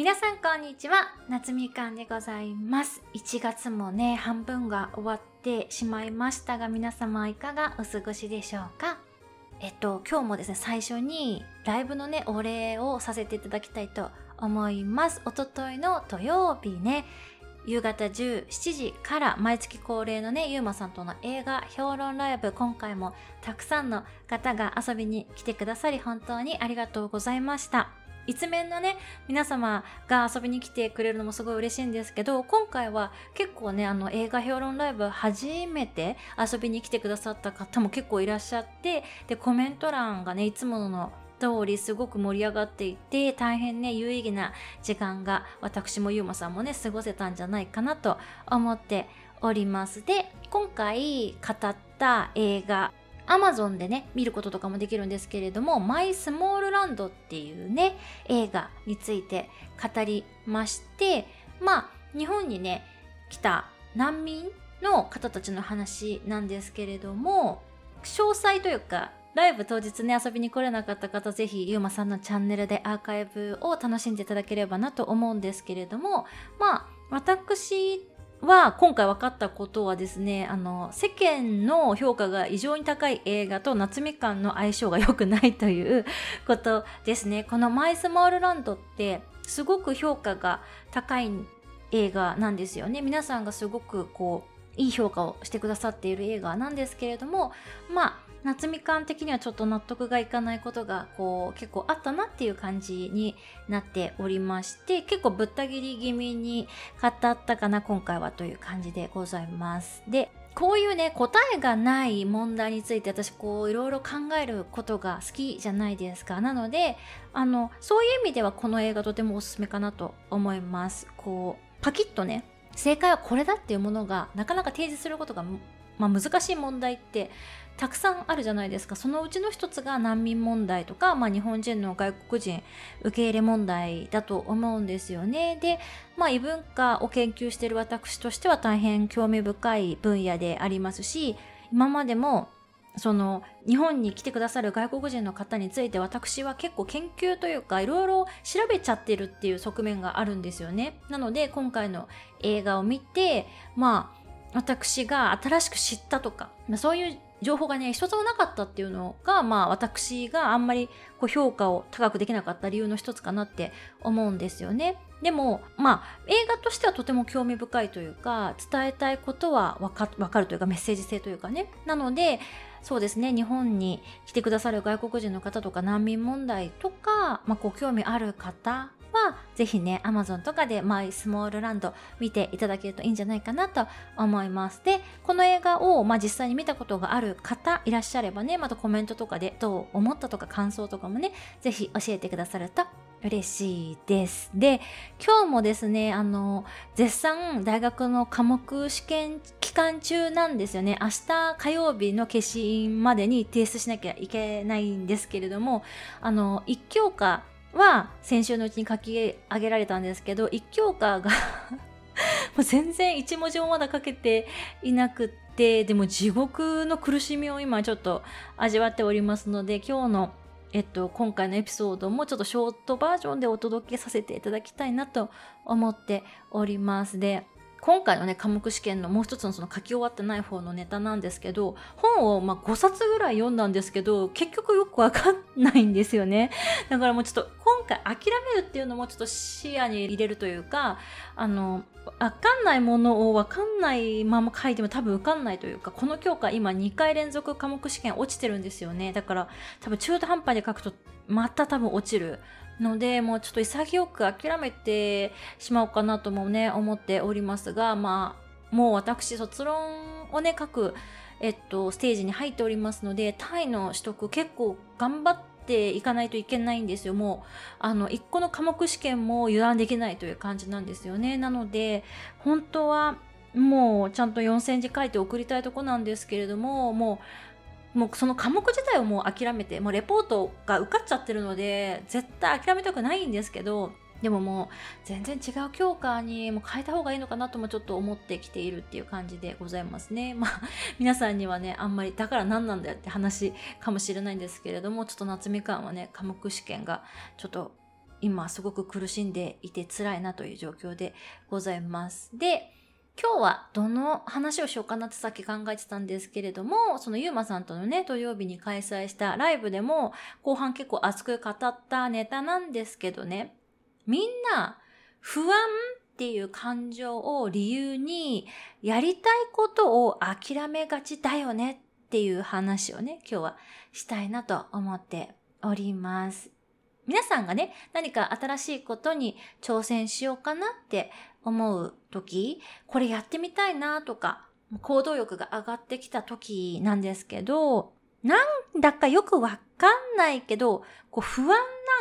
皆さんこんにちは、夏みかんでございます。1月もね、半分が終わってしまいましたが、皆様いかがお過ごしでしょうか。今日もですね、最初にライブのね、お礼をさせていただきたいと思います。おとといの土曜日ね、夕方17時から毎月恒例のね、ゆうまさんとの映画評論ライブ、今回もたくさんの方が遊びに来てくださり本当にありがとうございました。一面のね、皆様が遊びに来てくれるのもすごい嬉しいんですけど、今回は結構ね、映画評論ライブ初めて遊びに来てくださった方も結構いらっしゃって、でコメント欄がね、いつもの通りすごく盛り上がっていて、大変ね、有意義な時間が私もゆうまさんもね、過ごせたんじゃないかなと思っております。で、今回語った映画、Amazon でね、見ることとかもできるんですけれども、マイスモールランドっていうね、映画について語りまして、まあ日本にね、来た難民の方たちの話なんですけれども、詳細というかライブ当日ね、遊びに来れなかった方、ぜひゆうまさんのチャンネルでアーカイブを楽しんでいただければなと思うんですけれども、まあ私は今回分かったことはですね、世間の評価が異常に高い映画と夏みかんの相性が良くないということですね。このマイスモールランドってすごく評価が高い映画なんですよね。皆さんがすごくこういい評価をしてくださっている映画なんですけれども、まあ夏みかん的にはちょっと納得がいかないことがこう結構あったなっていう感じになっておりまして、結構ぶった切り気味に語ったかな今回はという感じでございます。で、こういうね、答えがない問題について私こういろいろ考えることが好きじゃないですか。なのでそういう意味ではこの映画とてもおすすめかなと思います。こうパキッとね、正解はこれだっていうものがなかなか提示することが、難しい問題ってたくさんあるじゃないですか。そのうちの一つが難民問題とか、日本人の外国人受け入れ問題だと思うんですよね。で、異文化を研究している私としては大変興味深い分野でありますし、今までもその日本に来てくださる外国人の方について私は結構研究というかいろいろ調べちゃってるっていう側面があるんですよね。なので今回の映画を見て、私が新しく知ったとか、そういう情報がね、一つもなかったっていうのが、私があんまりこう評価を高くできなかった理由の一つかなって思うんですよね。でも映画としてはとても興味深いというか、伝えたいことはわかるというか、メッセージ性というかね。なのでそうですね、日本に来てくださる外国人の方とか難民問題とか、ご興味ある方はぜひね、 Amazon とかでマイスモールランド見ていただけるといいんじゃないかなと思います。で、この映画を、実際に見たことがある方いらっしゃればね、またコメントとかでどう思ったとか感想とかもね、ぜひ教えてくださると嬉しいです。で、今日もですね、絶賛大学の科目試験期間中なんですよね。明日火曜日の消印までに提出しなきゃいけないんですけれども、1教科は先週のうちに書き上げられたんですけど、1教科がもう全然1文字もまだ書けていなくて、でも地獄の苦しみを今ちょっと味わっておりますので、今日の今回のエピソードもちょっとショートバージョンでお届けさせていただきたいなと思っております。で、今回のね、科目試験のもう一つのその書き終わってない方のネタなんですけど、本を5冊ぐらい読んだんですけど、結局よくわかんないんですよね。だからもうちょっと今回諦めるっていうのもちょっと視野に入れるというか、わかんないものをわかんないまま書いても多分受かんないというか、この教科今2回連続科目試験落ちてるんですよね。だから多分中途半端に書くとまた多分落ちるので、もうちょっと潔く諦めてしまおうかなともね、思っておりますが、もう私卒論をね、書く、ステージに入っておりますので、単位の取得結構頑張っていかないといけないんですよ。もう1個の科目試験も油断できないという感じなんですよね。なので本当はもうちゃんと4,000字書いて送りたいとこなんですけれども、もうその科目自体をもう諦めて、もうレポートが受かっちゃってるので絶対諦めたくないんですけど、でももう全然違う教科にもう変えた方がいいのかなともちょっと思ってきているっていう感じでございますね。皆さんにはね、あんまりだから何なんだよって話かもしれないんですけれども、ちょっと夏みかんはね、科目試験がちょっと今すごく苦しんでいて辛いなという状況でございます。で、今日はどの話をしようかなってさっき考えてたんですけれども、そのゆうまさんとのね、土曜日に開催したライブでも後半結構熱く語ったネタなんですけどね、みんな不安っていう感情を理由にやりたいことを諦めがちだよねっていう話をね、今日はしたいなと思っております。皆さんがね、何か新しいことに挑戦しようかなって思う時、これやってみたいなとか行動力が上がってきた時なんですけど、なんだかよくわかんないけどこう不安な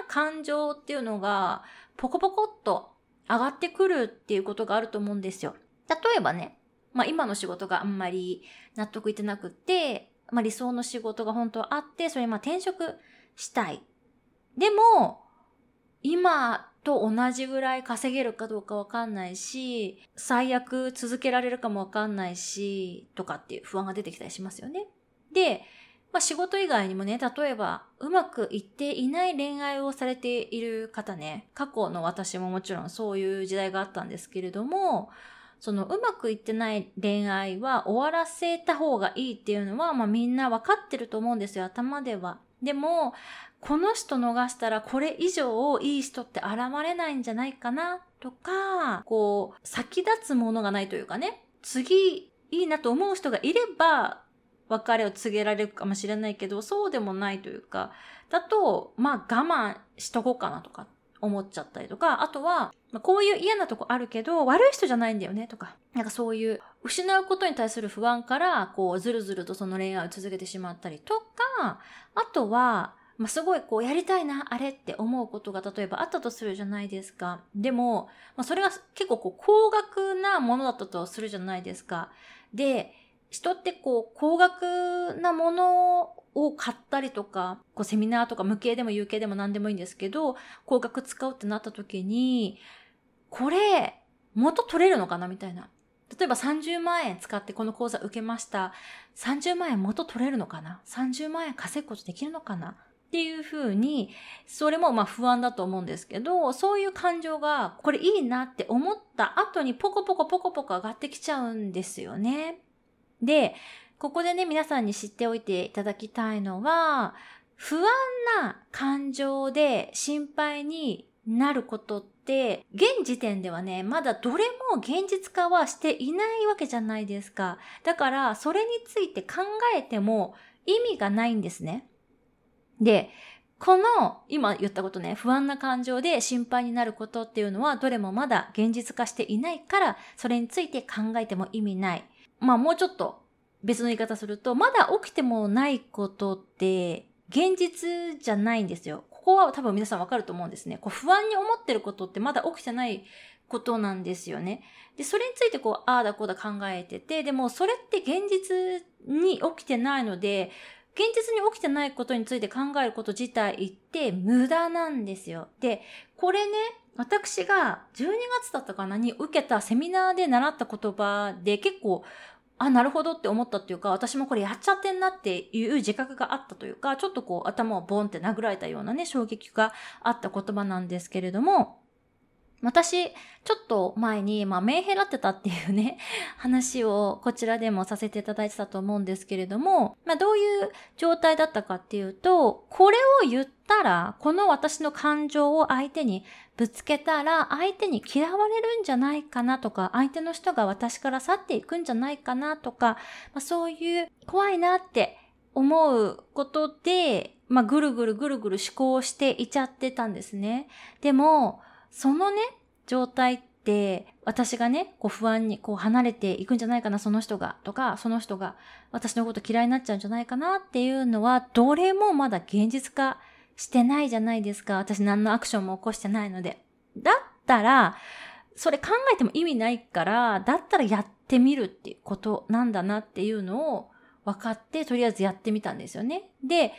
感情っていうのがポコポコっと上がってくるっていうことがあると思うんですよ。例えばね、今の仕事があんまり納得いってなくて、理想の仕事が本当はあって、それ転職したい。でも今と同じぐらい稼げるかどうかわかんないし、最悪続けられるかもわかんないしとかっていう不安が出てきたりしますよね。で、仕事以外にもね、例えばうまくいっていない恋愛をされている方ね、過去の私ももちろんそういう時代があったんですけれども、そのうまくいってない恋愛は終わらせた方がいいっていうのは、みんなわかってると思うんですよ、頭では。でもこの人逃したらこれ以上いい人って現れないんじゃないかなとか、こう先立つものがないというかね、次いいなと思う人がいれば別れを告げられるかもしれないけど、そうでもないというかだと我慢しとこうかなとか思っちゃったりとか、あとはこういう嫌なとこあるけど悪い人じゃないんだよねとか、そういう失うことに対する不安からずるずるとその恋愛を続けてしまったりとか、あとはすごいやりたいなあれって思うことが例えばあったとするじゃないですか。でも、それが結構高額なものだったとするじゃないですか。で、人って高額なものを買ったりとか、セミナーとか無形でも有形でも何でもいいんですけど、高額使うってなった時に、これ元取れるのかなみたいな。例えば30万円使ってこの講座受けました。30万円元取れるのかな？ 30 万円稼ぐことできるのかな？っていうふうに、それも不安だと思うんですけど、そういう感情がこれいいなって思った後にポコポコポコポコ上がってきちゃうんですよね。で、ここでね、皆さんに知っておいていただきたいのは、不安な感情で心配になることって、現時点ではね、まだどれも現実化はしていないわけじゃないですか。だから、それについて考えても意味がないんですね。で、この今言ったことね、不安な感情で心配になることっていうのはどれもまだ現実化していないから、それについて考えても意味ない。もうちょっと別の言い方すると、まだ起きてもないことって現実じゃないんですよ。ここは多分皆さんわかると思うんですね。不安に思ってることってまだ起きてないことなんですよね。で、それについてああだこうだ考えてて、でもそれって現実に起きてないので、現実に起きてないことについて考えること自体って無駄なんですよ。で、これね、私が12月だったかなに受けたセミナーで習った言葉で結構、なるほどって思ったっていうか、私もこれやっちゃってんなっていう自覚があったというか、ちょっと頭をボンって殴られたようなね、衝撃があった言葉なんですけれども、私、ちょっと前に、メンヘラってたっていうね、話をこちらでもさせていただいてたと思うんですけれども、どういう状態だったかっていうと、これを言ったら、この私の感情を相手にぶつけたら、相手に嫌われるんじゃないかなとか、相手の人が私から去っていくんじゃないかなとか、そういう怖いなって思うことで、ぐるぐるぐるぐる思考していちゃってたんですね。でも、そのね、状態って、私がね、不安に離れていくんじゃないかな、その人が、とか、その人が私のこと嫌いになっちゃうんじゃないかなっていうのは、どれもまだ現実化してないじゃないですか。私何のアクションも起こしてないので。だったら、それ考えても意味ないから、だったらやってみるっていうことなんだなっていうのを分かって、とりあえずやってみたんですよね。で、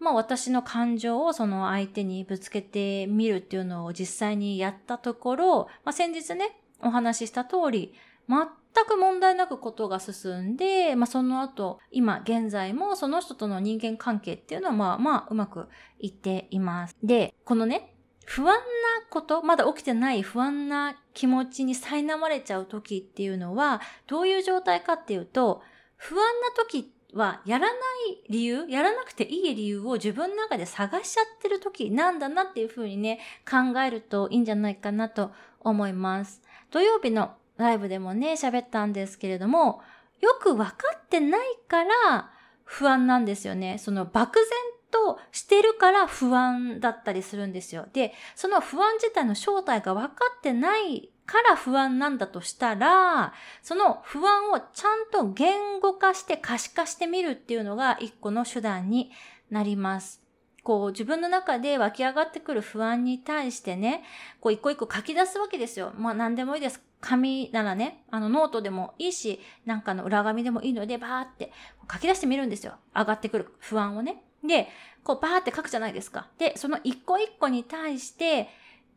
私の感情をその相手にぶつけてみるっていうのを実際にやったところ、先日ね、お話しした通り、全く問題なくことが進んで、その後、今現在もその人との人間関係っていうのはうまくいっています。で、このね、不安なこと、まだ起きてない不安な気持ちに苛まれちゃう時っていうのは、どういう状態かっていうと、不安な時はやらない理由、やらなくていい理由を自分の中で探しちゃってる時なんだなっていうふうにね、考えるといいんじゃないかなと思います。土曜日のライブでもね、喋ったんですけれども、よくわかってないから不安なんですよね。その漠然としてるから不安だったりするんですよ。で、その不安自体の正体がわかってないから不安なんだとしたら、その不安をちゃんと言語化して可視化してみるっていうのが一個の手段になります。こう自分の中で湧き上がってくる不安に対してね、こう一個一個書き出すわけですよ。まあ何でもいいです。紙ならね、ノートでもいいし、なんかの裏紙でもいいので、バーって書き出してみるんですよ。上がってくる不安をね。で、こうバーって書くじゃないですか。で、その一個一個に対して、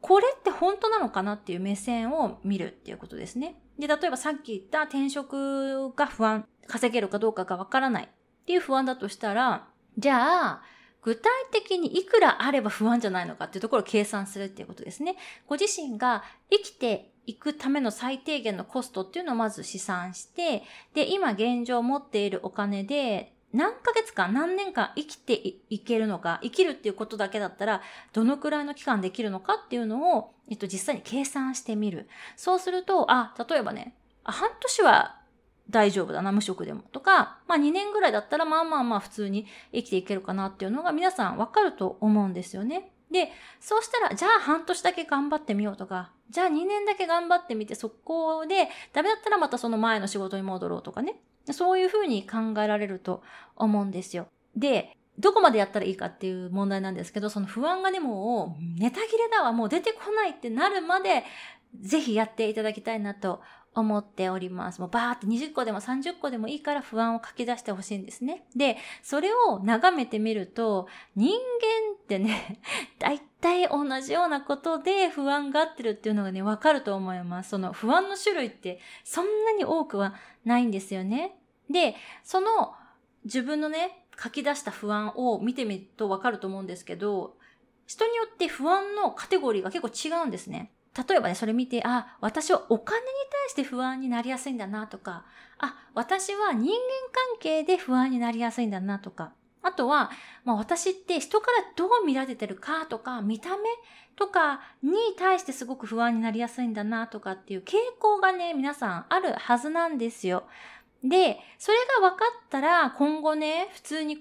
これって本当なのかなっていう目線を見るっていうことですね。で、例えばさっき言った転職が不安、稼げるかどうかがわからないっていう不安だとしたら、じゃあ、具体的にいくらあれば不安じゃないのかっていうところを計算するっていうことですね。ご自身が生きていくための最低限のコストっていうのをまず試算して、で、今現状持っているお金で、何ヶ月間、何年間生きて いけるのか、生きるっていうことだけだったら、どのくらいの期間できるのかっていうのを、実際に計算してみる。そうすると、例えばね、半年は大丈夫だな、無職でも。とか、2年ぐらいだったら、まあ普通に生きていけるかなっていうのが皆さんわかると思うんですよね。で、そうしたら、じゃあ半年だけ頑張ってみようとか、じゃあ2年だけ頑張ってみて、そこでダメだったらまたその前の仕事に戻ろうとかね。そういうふうに考えられると思うんですよ。で、どこまでやったらいいかっていう問題なんですけど、その不安がね、もうネタ切れだわ、もう出てこないってなるまで、ぜひやっていただきたいなと思っております。もうバーって20個でも30個でもいいから不安を書き出してほしいんですね。で、それを眺めてみると、人間ってね、だいたい同じようなことで不安があってるっていうのがね、わかると思います。その不安の種類ってそんなに多くはないんですよね。で、その自分のね、書き出した不安を見てみるとわかると思うんですけど、人によって不安のカテゴリーが結構違うんですね。例えばね、それ見て、私はお金に対して不安になりやすいんだなとか、私は人間関係で不安になりやすいんだなとか、あとは、私って人からどう見られてるかとか、見た目とかに対してすごく不安になりやすいんだなとかっていう傾向がね、皆さんあるはずなんですよ。で、それが分かったら、今後ね、普通に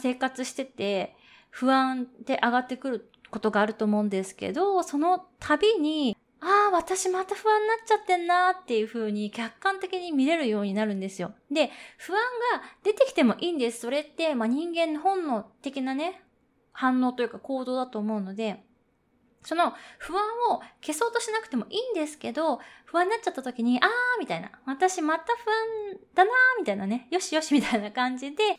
生活してて、不安で上がってくることがあると思うんですけど、その度に、私また不安になっちゃってんなっていう風に客観的に見れるようになるんですよ。で、不安が出てきてもいいんです。それって、人間の本能的なね、反応というか行動だと思うので、その不安を消そうとしなくてもいいんですけど、不安になっちゃった時に、みたいな、私また不安だなーみたいなね、よしよしみたいな感じで、受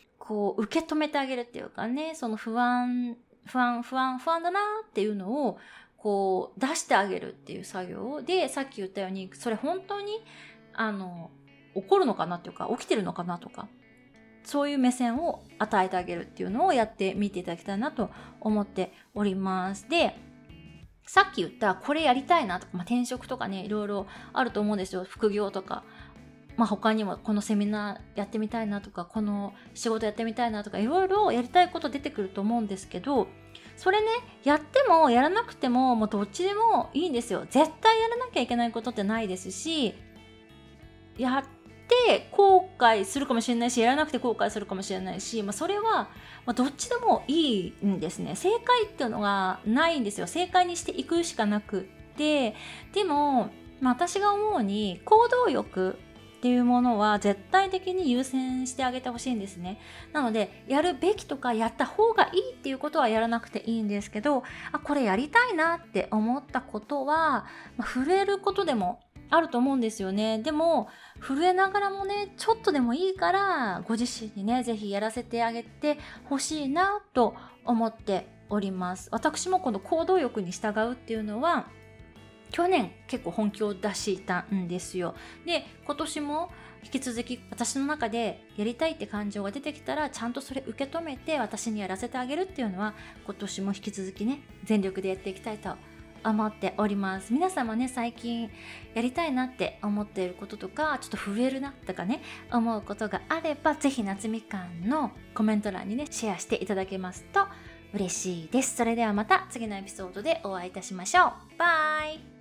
け止めてあげるっていうかね、その不安だなーっていうのを、出してあげるっていう作業で、さっき言ったように、それ本当に、起こるのかなっていうか、起きてるのかなとか、そういう目線を与えてあげるっていうのをやってみていただきたいなと思っております。で、さっき言ったこれやりたいなとか、転職とかね、いろいろあると思うんですよ。副業とか、他にもこのセミナーやってみたいなとか、この仕事やってみたいなとか、いろいろやりたいこと出てくると思うんですけど、それね、やってもやらなくても、どっちでもいいんですよ。絶対やらなきゃいけないことってないですし、やって後悔するかもしれないし、やらなくて後悔するかもしれないし、それはどっちでもいいんですね。正解っていうのがないんですよ。正解にしていくしかなくって、でも、私が思うに行動欲っていうものは絶対的に優先してあげてほしいんですね。なので、やるべきとかやった方がいいっていうことはやらなくていいんですけど、これやりたいなって思ったことは、震えることでもあると思うんですよね。でも震えながらもね、ちょっとでもいいからご自身にね、ぜひやらせてあげてほしいなと思っております。私もこの行動欲に従うっていうのは去年結構本気を出していたんですよ。で、今年も引き続き私の中でやりたいって感情が出てきたら、ちゃんとそれ受け止めて私にやらせてあげるっていうのは、今年も引き続きね、全力でやっていきたいと思っております。皆様ね、最近やりたいなって思っていることとか、ちょっと増えるなとかね、思うことがあれば、ぜひ夏みかんのコメント欄にね、シェアしていただけますと嬉しいです。それではまた次のエピソードでお会いいたしましょう。バイ。